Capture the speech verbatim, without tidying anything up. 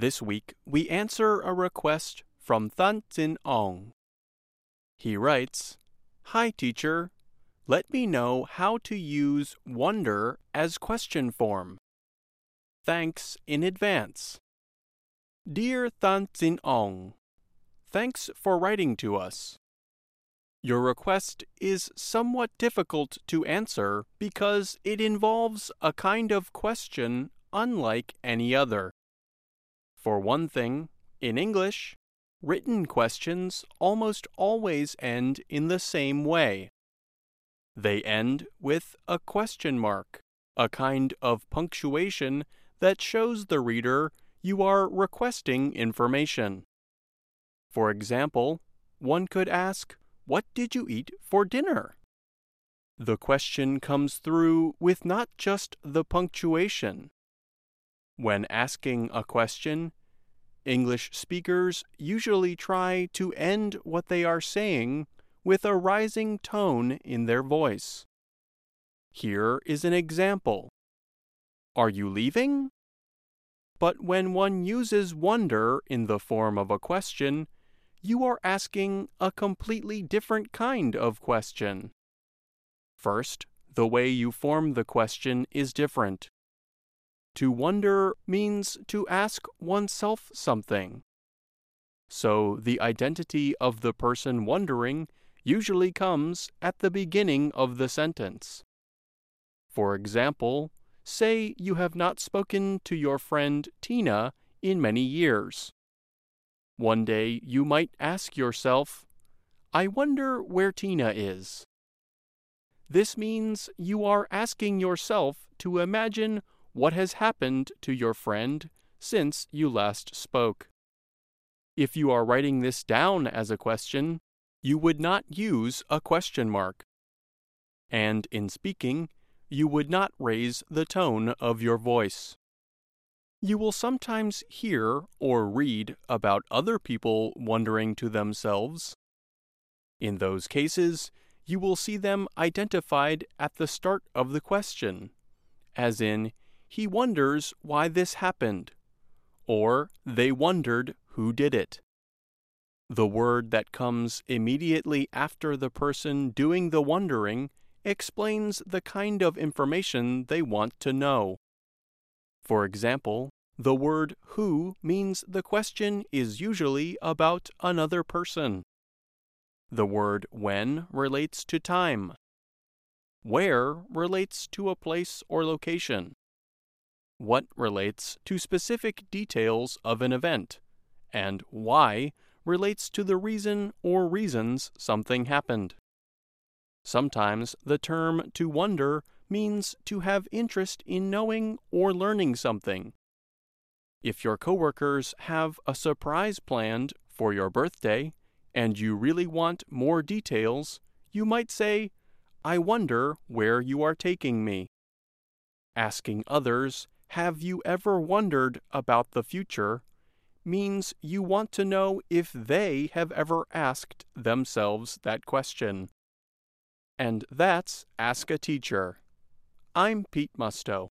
This week, we answer a request from Tan Tin Ong. He writes, "Hi teacher, let me know how to use wonder as question form. Thanks in advance." Dear Tan Tin Ong, thanks for writing to us. Your request is somewhat difficult to answer because it involves a kind of question unlike any other. For one thing, in English, written questions almost always end in the same way. They end with a question mark, a kind of punctuation that shows the reader you are requesting information. For example, one could ask, "What did you eat for dinner?" The question comes through with not just the punctuation. When asking a question, English speakers usually try to end what they are saying with a rising tone in their voice. Here is an example. "Are you leaving?" But when one uses wonder in the form of a question, you are asking a completely different kind of question. First, the way you form the question is different. To wonder means to ask oneself something. So the identity of the person wondering usually comes at the beginning of the sentence. For example, say you have not spoken to your friend Tina in many years. One day you might ask yourself, "I wonder where Tina is." This means you are asking yourself to imagine what has happened to your friend since you last spoke. If you are writing this down as a question, you would not use a question mark. And in speaking, you would not raise the tone of your voice. You will sometimes hear or read about other people wondering to themselves. In those cases, you will see them identified at the start of the question, as in, "He wonders why this happened," or "They wondered who did it." The word that comes immediately after the person doing the wondering explains the kind of information they want to know. For example, the word "who" means the question is usually about another person. The word "when" relates to time. "Where" relates to a place or location. "What" relates to specific details of an event, and "why" relates to the reason or reasons something happened. Sometimes the term "to wonder" means to have interest in knowing or learning something. If your coworkers have a surprise planned for your birthday and you really want more details, you might say, "I wonder where you are taking me." Asking others, "Have you ever wondered about the future?" means you want to know if they have ever asked themselves that question. And that's Ask a Teacher. I'm Pete Musto.